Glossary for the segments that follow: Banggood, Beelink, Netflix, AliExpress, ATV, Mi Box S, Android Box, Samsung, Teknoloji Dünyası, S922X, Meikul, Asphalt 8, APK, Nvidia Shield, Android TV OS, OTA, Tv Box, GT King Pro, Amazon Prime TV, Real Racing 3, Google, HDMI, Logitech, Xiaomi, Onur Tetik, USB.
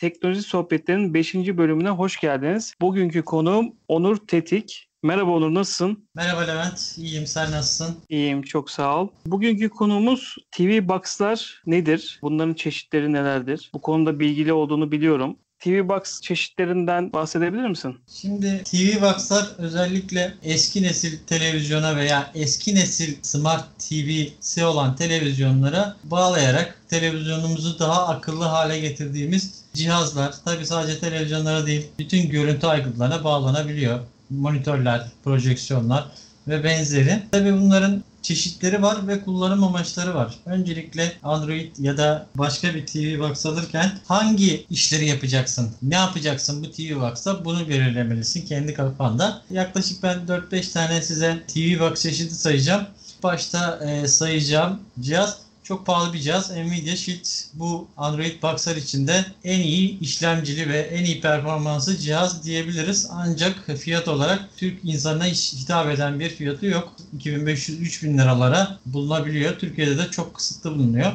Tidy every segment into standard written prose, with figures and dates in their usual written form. Teknoloji Sohbetleri'nin 5. bölümüne hoş geldiniz. Bugünkü konuğum Onur Tetik. Merhaba Onur, nasılsın? Merhaba Levent, iyiyim. Sen nasılsın? İyiyim, çok sağ ol. Bugünkü konuğumuz TV Box'lar nedir? Bunların çeşitleri nelerdir? Bu konuda bilgili olduğunu biliyorum. TV Box çeşitlerinden bahsedebilir misin? Şimdi TV Box'lar özellikle eski nesil televizyona veya eski nesil Smart TV'si olan televizyonlara bağlayarak televizyonumuzu daha akıllı hale getirdiğimiz cihazlar. Tabii sadece televizyonlara değil, bütün görüntü aygıtlarına bağlanabiliyor. Monitörler, projeksiyonlar ve benzeri. Tabii bunların çeşitleri var ve kullanım amaçları var. Öncelikle Android ya da başka bir TV Box alırken hangi işleri yapacaksın, ne yapacaksın bu TV Box'ta bunu belirlemelisin kendi kafanda. Yaklaşık ben 4-5 tane size TV Box çeşidi sayacağım. Başta sayacağım cihaz çok pahalı bir cihaz. Nvidia Shield bu Android Box'lar içinde en iyi işlemcili ve en iyi performanslı cihaz diyebiliriz. Ancak fiyat olarak Türk insanına hitap eden bir fiyatı yok. 2500-3000 liralara bulunabiliyor. Türkiye'de de çok kısıtlı bulunuyor.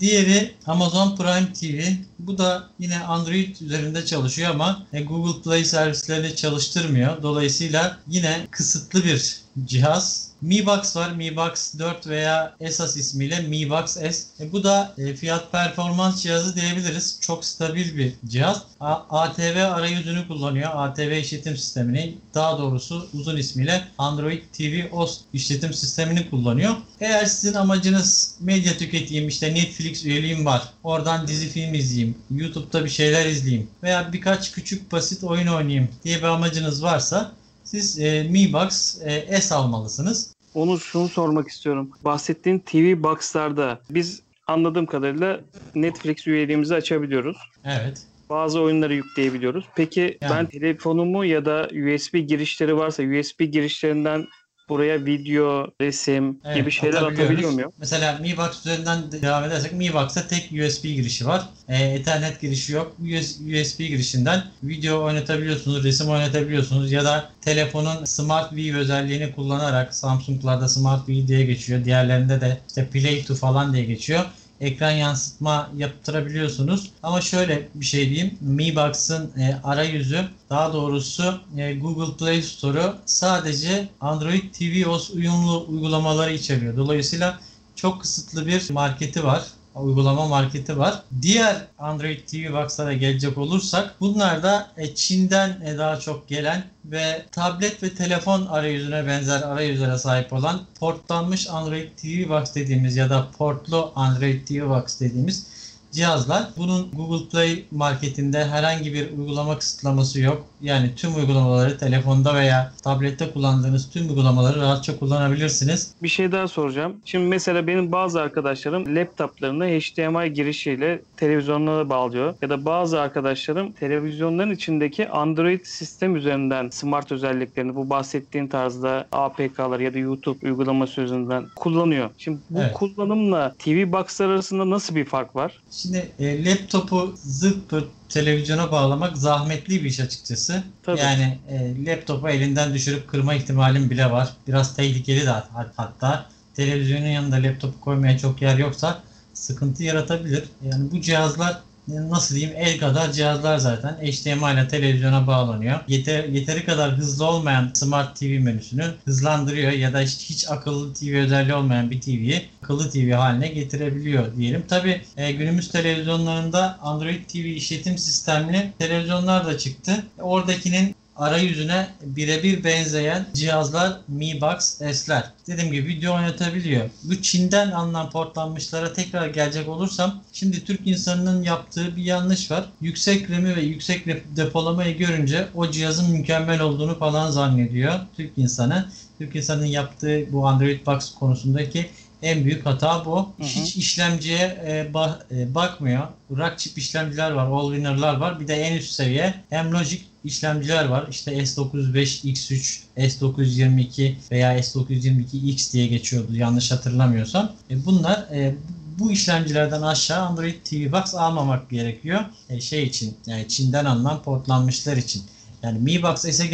Diğeri Amazon Prime TV. Bu da yine Android üzerinde çalışıyor ama Google Play servislerini çalıştırmıyor. Dolayısıyla yine kısıtlı bir cihaz. Mi Box var. Mi Box 4 veya esas ismiyle Mi Box S. Bu da fiyat performans cihazı diyebiliriz. Çok stabil bir cihaz. ATV arayüzünü kullanıyor. ATV işletim sistemini, daha doğrusu uzun ismiyle Android TV OS işletim sistemini kullanıyor. Eğer sizin amacınız medya tüketeyim, işte Netflix üyeliğim var, oradan dizi film izleyeyim, YouTube'da bir şeyler izleyeyim veya birkaç küçük basit oyun oynayayım diye bir amacınız varsa siz Mi Box S almalısınız. Onu şunu sormak istiyorum. Bahsettiğin TV Box'larda biz anladığım kadarıyla Netflix üyeliğimizi açabiliyoruz. Evet. Bazı oyunları yükleyebiliyoruz. Peki yani, ben telefonumu ya da USB girişleri varsa USB girişlerinden buraya video, resim gibi şeyler atabiliyor muyum? Mesela Mi Box üzerinden devam edersek Mi Box'ta tek USB girişi var. Ethernet girişi yok. USB girişinden video oynatabiliyorsunuz, resim oynatabiliyorsunuz ya da telefonun Smart View özelliğini kullanarak, Samsung'larda Smart View diye geçiyor. Diğerlerinde de işte Play to falan diye geçiyor. Ekran yansıtma yaptırabiliyorsunuz. Ama şöyle bir şey diyeyim. Mi Box'ın arayüzü, daha doğrusu Google Play Store'u sadece Android TV OS uyumlu uygulamaları içeriyor. Dolayısıyla çok kısıtlı bir marketi var. Uygulama marketi var. Diğer Android TV Box'lara gelecek olursak bunlar da Çin'den daha çok gelen ve tablet ve telefon arayüzüne benzer arayüzlere sahip olan portlanmış Android TV Box dediğimiz ya da portlu Android TV Box dediğimiz cihazlar. Bunun Google Play marketinde herhangi bir uygulama kısıtlaması yok. Yani tüm uygulamaları, telefonda veya tablette kullandığınız tüm uygulamaları rahatça kullanabilirsiniz. Bir şey daha soracağım. Şimdi mesela benim bazı arkadaşlarım laptoplarını HDMI girişiyle televizyonlara bağlıyor. Ya da bazı arkadaşlarım televizyonların içindeki Android sistem üzerinden smart özelliklerini, bu bahsettiğin tarzda APK'lar ya da YouTube uygulaması üzerinden kullanıyor. Şimdi bu kullanımla TV Box'lar arasında nasıl bir fark var? Şimdi laptopu zırt pırt televizyona bağlamak zahmetli bir iş açıkçası. Tabii. Yani laptopu elinden düşürüp kırma ihtimalim bile var. Biraz tehlikeli de hatta. Televizyonun yanında laptopu koymaya çok yer yoksa sıkıntı yaratabilir. Yani bu cihazlar nasıl diyeyim, el kadar cihazlar zaten. HDMI ile televizyona bağlanıyor. Yeteri kadar hızlı olmayan Smart TV menüsünü hızlandırıyor ya da hiç akıllı TV özelliği olmayan bir TV'yi akıllı TV haline getirebiliyor diyelim. Tabii günümüz televizyonlarında Android TV işletim sistemli televizyonlar da çıktı. Oradakinin arayüzüne birebir benzeyen cihazlar Mi Box S'ler. Dediğim gibi video oynatabiliyor. Bu Çin'den alınan portlanmışlara tekrar gelecek olursam, şimdi Türk insanının yaptığı bir yanlış var. Yüksek RAM'i ve yüksek depolamayı görünce o cihazın mükemmel olduğunu falan zannediyor Türk insanı. Türk insanının yaptığı bu Android Box konusundaki en büyük hata bu. Hiç işlemciye bakmıyor. Rack chip işlemciler var, all-winner'lar var. Bir de en üst seviye hem logic işlemciler var. İşte S95, X3, S922 veya S922X diye geçiyordu yanlış hatırlamıyorsam. Bunlar bu işlemcilerden aşağı Android TV Box almamak gerekiyor. Şey için, yani Çin'den alınan portlanmışlar için. Yani Mi Box S'e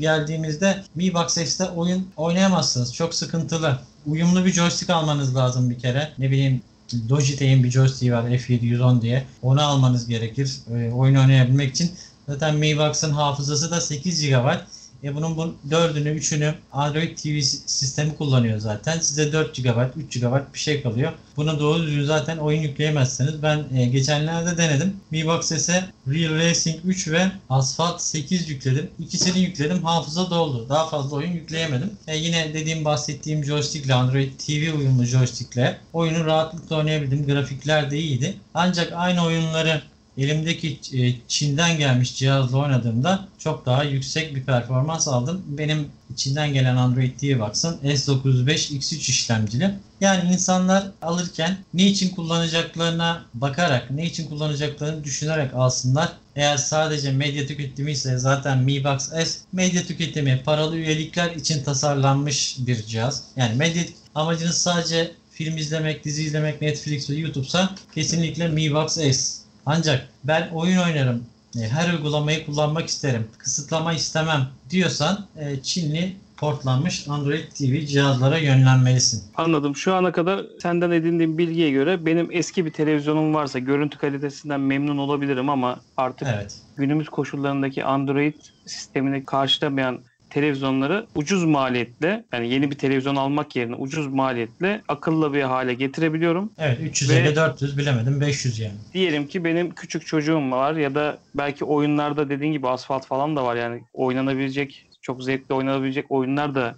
geldiğimizde Mi Box S'te oyun oynayamazsınız. Çok sıkıntılı. Uyumlu bir joystick almanız lazım bir kere. Ne bileyim Logitech'in bir joystick'i var F710 diye. Onu almanız gerekir oyun oynayabilmek için. Zaten Mi Box'ın hafızası da 8 GB. Bunun 4'ünü 3'ünü Android TV sistemi kullanıyor zaten. Size 4 GB, 3 GB bir şey kalıyor. Buna doğru düzgün zaten oyun yükleyemezsiniz. Ben geçenlerde denedim. Mi Box S'e Real Racing 3 ve Asphalt 8 yükledim. İkisini yükledim. Hafıza doldu. Daha fazla oyun yükleyemedim. Yine bahsettiğim joystickle, Android TV uyumlu joystickle oyunu rahatlıkla oynayabildim. Grafikler de iyiydi. Ancak aynı oyunları elimdeki Çin'den gelmiş cihazla oynadığımda çok daha yüksek bir performans aldım. Benim Çin'den gelen Android TV Box'ın S95 X3 işlemcili. Yani insanlar alırken ne için kullanacaklarını düşünerek alsınlar. Eğer sadece medya tüketimi ise zaten Mi Box S medya tüketimi, paralı üyelikler için tasarlanmış bir cihaz. Yani medya amacınız sadece film izlemek, dizi izlemek, Netflix ve YouTube'sa kesinlikle Mi Box S. Ancak ben oyun oynarım, her uygulamayı kullanmak isterim, kısıtlama istemem diyorsan Çinli portlanmış Android TV cihazlara yönlenmelisin. Anladım. Şu ana kadar senden edindiğim bilgiye göre benim eski bir televizyonum varsa görüntü kalitesinden memnun olabilirim ama artık günümüz koşullarındaki Android sistemini karşılamayan televizyonları ucuz maliyetle, yani yeni bir televizyon almak yerine ucuz maliyetle akıllı bir hale getirebiliyorum. Evet, 350, 400 bilemedim 500 yani. Diyelim ki benim küçük çocuğum var ya da belki oyunlarda dediğin gibi Asfalt falan da var, yani oynanabilecek, çok zevkli oynanabilecek oyunlar da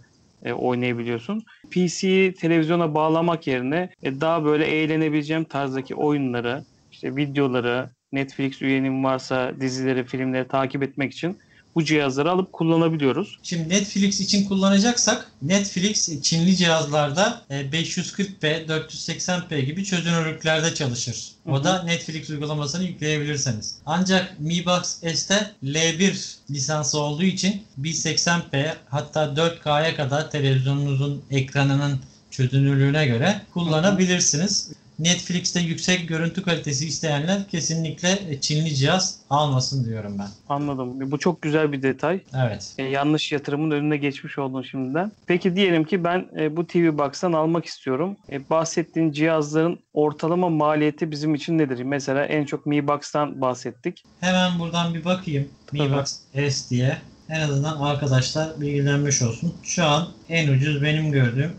oynayabiliyorsun. PC'yi televizyona bağlamak yerine daha böyle eğlenebileceğim tarzdaki oyunları, işte videoları, Netflix üyenim varsa dizileri, filmleri takip etmek için bu cihazları alıp kullanabiliyoruz. Şimdi Netflix için kullanacaksak Netflix Çinli cihazlarda 540p, 480p gibi çözünürlüklerde çalışır. O da Netflix uygulamasını yükleyebilirsiniz. Ancak Mi Box S'te L1 lisansı olduğu için 1080p hatta 4K'ya kadar televizyonunuzun ekranının çözünürlüğüne göre kullanabilirsiniz. Netflix'te yüksek görüntü kalitesi isteyenler kesinlikle Çinli cihaz almasın diyorum ben. Anladım. Bu çok güzel bir detay. Evet. Yanlış yatırımın önüne geçmiş oldun şimdiden. Peki diyelim ki ben bu TV Box'tan almak istiyorum. Bahsettiğin cihazların ortalama maliyeti bizim için nedir? Mesela en çok Mi Box'tan bahsettik. Hemen buradan bir bakayım. Mi Box S diye. En azından arkadaşlar bilgilenmiş olsun. Şu an en ucuz benim gördüğüm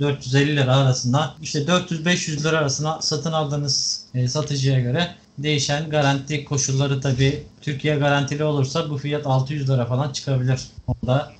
400-450 lira arasında, işte 400-500 lira arasında satın aldığınız satıcıya göre değişen, garanti koşulları tabii. Türkiye garantili olursa bu fiyat 600 lira falan çıkabilir. Onu da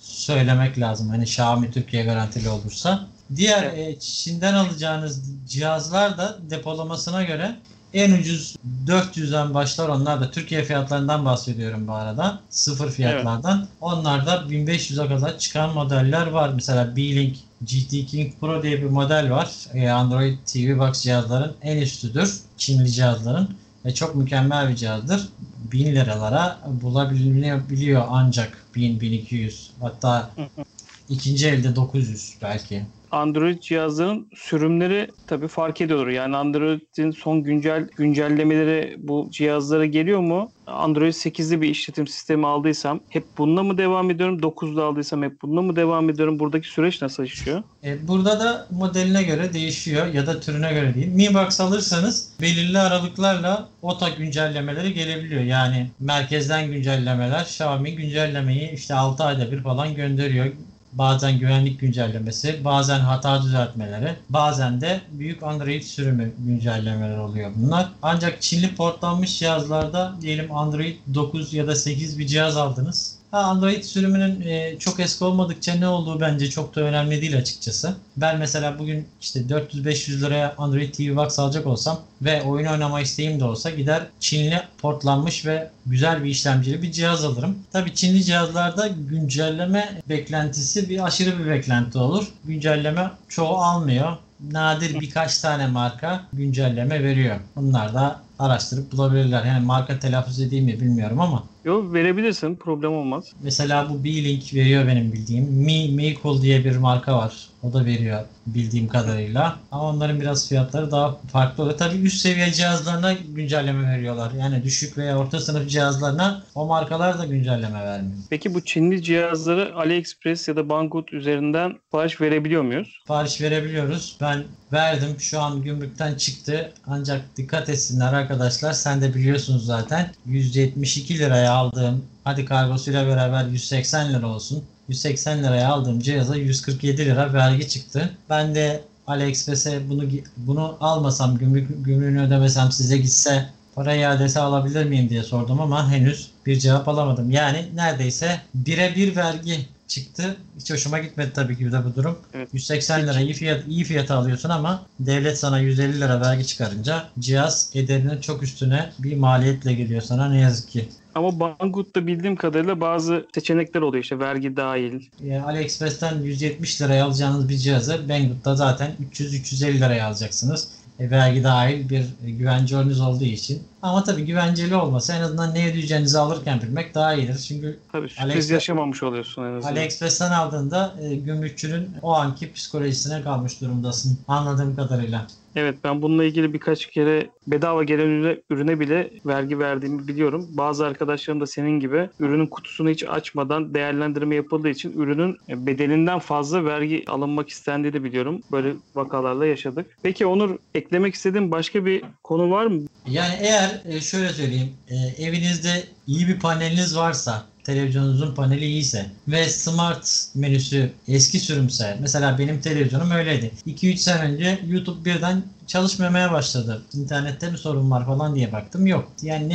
söylemek lazım. Hani Xiaomi Türkiye garantili olursa. Diğer Çin'den alacağınız cihazlar da depolamasına göre en ucuz 400'den başlar, onlar da Türkiye fiyatlarından bahsediyorum bu arada, sıfır fiyatlardan. Evet. Onlar da 1500'e kadar çıkan modeller var. Mesela Beelink GT King Pro diye bir model var. Android TV Box cihazların en üstüdür. Çinli cihazların çok mükemmel bir cihazdır. 1000 liralara bulabiliyor ancak 1000-1200 hatta ikinci elde 900 belki. Android cihazların sürümleri tabii fark ediyor. Yani Android'in son güncellemeleri bu cihazlara geliyor mu? Android 8'li bir işletim sistemi aldıysam hep bununla mı devam ediyorum? 9'lu aldıysam hep bununla mı devam ediyorum? Buradaki süreç nasıl işliyor? Burada da modeline göre değişiyor ya da türüne göre değil. Mi Box alırsanız belirli aralıklarla OTA güncellemeleri gelebiliyor. Yani merkezden güncellemeler, Xiaomi güncellemeyi işte 6 ayda bir falan gönderiyor. Bazen güvenlik güncellemesi, bazen hata düzeltmeleri, bazen de büyük Android sürümü güncellemeler oluyor bunlar. Ancak Çinli portlanmış cihazlarda diyelim Android 9 ya da 8 bir cihaz aldınız. Android sürümünün çok eski olmadıkça ne olduğu bence çok da önemli değil açıkçası. Ben mesela bugün işte 400-500 liraya Android TV Box alacak olsam ve oyun oynama isteğim de olsa gider Çinli portlanmış ve güzel bir işlemcili bir cihaz alırım. Tabii Çinli cihazlarda güncelleme beklentisi aşırı bir beklenti olur. Güncelleme çoğu almıyor. Nadir birkaç tane marka güncelleme veriyor. Bunlar da araştırıp bulabilirler. Yani marka telaffuz edeyim mi bilmiyorum ama. Yok, verebilirsin. Problem olmaz. Mesela bu Beelink veriyor benim bildiğim. Meikul diye bir marka var. O da veriyor bildiğim kadarıyla. Ama onların biraz fiyatları daha farklı oluyor. Tabii üst seviye cihazlarına güncelleme veriyorlar. Yani düşük veya orta sınıf cihazlarına o markalar da güncelleme vermiyor. Peki bu Çinli cihazları AliExpress ya da Banggood üzerinden sipariş verebiliyor muyuz? Sipariş verebiliyoruz. Ben verdim. Şu an gümrükten çıktı. Ancak dikkat etsinler arkadaşlar. Sen de biliyorsunuz zaten. 172 liraya aldığım, hadi kargosuyla beraber 180 lira olsun. 180 liraya aldığım cihaza 147 lira vergi çıktı. Ben de AliExpress'e bunu almasam, gümrüğünü ödemesem, size gitse para iadesi alabilir miyim diye sordum ama henüz bir cevap alamadım. Yani neredeyse birebir vergi çıktı. Hiç hoşuma gitmedi tabii ki de bu durum. Evet. 180 lira iyi fiyata alıyorsun ama devlet sana 150 lira vergi çıkarınca cihaz ederinin çok üstüne bir maliyetle geliyor sana ne yazık ki. Ama Banggood'da bildiğim kadarıyla bazı seçenekler oluyor işte vergi dahil. AliExpress'ten 170 liraya alacağınız bir cihazı Banggood'da zaten 300-350 liraya alacaksınız. Vergi dahil bir güvence önünüz olduğu için. Ama tabii güvenceli olması, en azından ne ödeyeceğinizi alırken bilmek daha iyidir. Çünkü tabii sürpriz yaşamamış oluyorsun en azından. AliExpress'ten aldığında gümrükçünün o anki psikolojisine kalmış durumdasın anladığım kadarıyla. Evet, ben bununla ilgili birkaç kere bedava gelen ürüne bile vergi verdiğimi biliyorum. Bazı arkadaşlarım da senin gibi ürünün kutusunu hiç açmadan değerlendirme yapıldığı için ürünün bedelinden fazla vergi alınmak istendiği de biliyorum. Böyle vakalarla yaşadık. Peki Onur, eklemek istediğin başka bir konu var mı? Yani eğer şöyle söyleyeyim, evinizde iyi bir paneliniz varsa, televizyonunuzun paneli iyiyse ve smart menüsü eski sürümse, mesela benim televizyonum öyleydi. 2-3 sene önce YouTube birden çalışmamaya başladı. İnternette bir sorun var falan diye baktım. Yok. Yani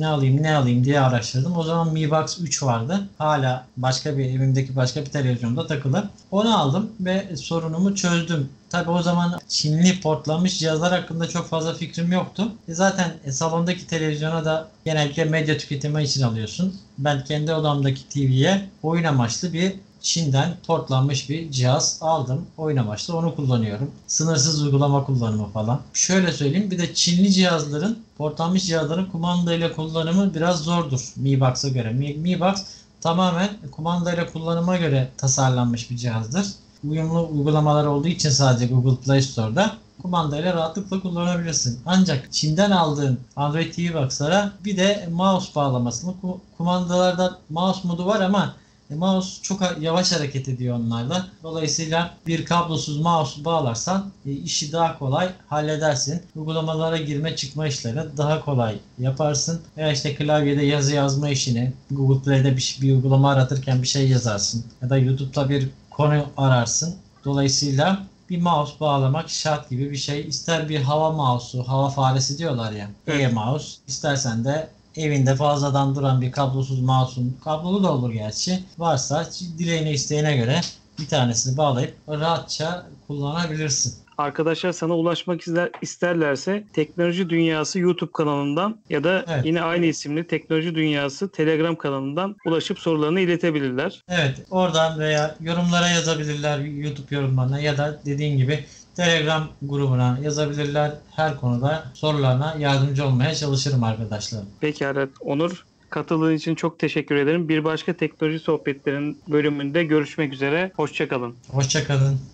ne alayım diye araştırdım. O zaman Mi Box 3 vardı. Hala evimdeki başka bir televizyonda takılı. Onu aldım ve sorunumu çözdüm. Tabii o zaman Çinli portlanmış cihazlar hakkında çok fazla fikrim yoktu. Zaten salondaki televizyona da genellikle medya tüketimi için alıyorsun. Ben kendi odamdaki TV'ye oyun amaçlı bir Çin'den portlanmış bir cihaz aldım. Oyun amaçlı onu kullanıyorum. Sınırsız uygulama kullanımı falan. Şöyle söyleyeyim, bir de Çinli cihazların, portlanmış cihazların kumandayla kullanımı biraz zordur Mi Box'a göre. Mi Box tamamen kumandayla kullanıma göre tasarlanmış bir cihazdır. Uyumlu uygulamalar olduğu için sadece Google Play Store'da kumandayla rahatlıkla kullanabilirsin. Ancak Çin'den aldığın Android TV Box'lara bir de mouse bağlamasını, kumandalarda mouse modu var ama mouse çok yavaş hareket ediyor onlarla. Dolayısıyla bir kablosuz mouse bağlarsan işi daha kolay halledersin. Uygulamalara girme çıkma işlerini daha kolay yaparsın. Veya işte klavyede yazı yazma işini, Google Play'de bir uygulama aratırken bir şey yazarsın. Ya da YouTube'da bir konu ararsın. Dolayısıyla bir mouse bağlamak şart gibi bir şey. İster bir hava mouse'u, hava faresi diyorlar ya, e-mouse. İstersen de evinde fazladan duran bir kablosuz mouse'un, kablolu da olur gerçi, varsa dileğine isteğine göre bir tanesini bağlayıp rahatça kullanabilirsin. Arkadaşlar sana ulaşmak isterlerse Teknoloji Dünyası YouTube kanalından ya da yine aynı isimli Teknoloji Dünyası Telegram kanalından ulaşıp sorularını iletebilirler. Evet, oradan veya yorumlara yazabilirler, YouTube yorumlarına ya da dediğin gibi Telegram grubuna yazabilirler. Her konuda sorularına yardımcı olmaya çalışırım arkadaşlar. Pekala Onur, katıldığın için çok teşekkür ederim. Bir başka Teknoloji Sohbetleri'nin bölümünde görüşmek üzere. Hoşça kalın. Hoşça kalın.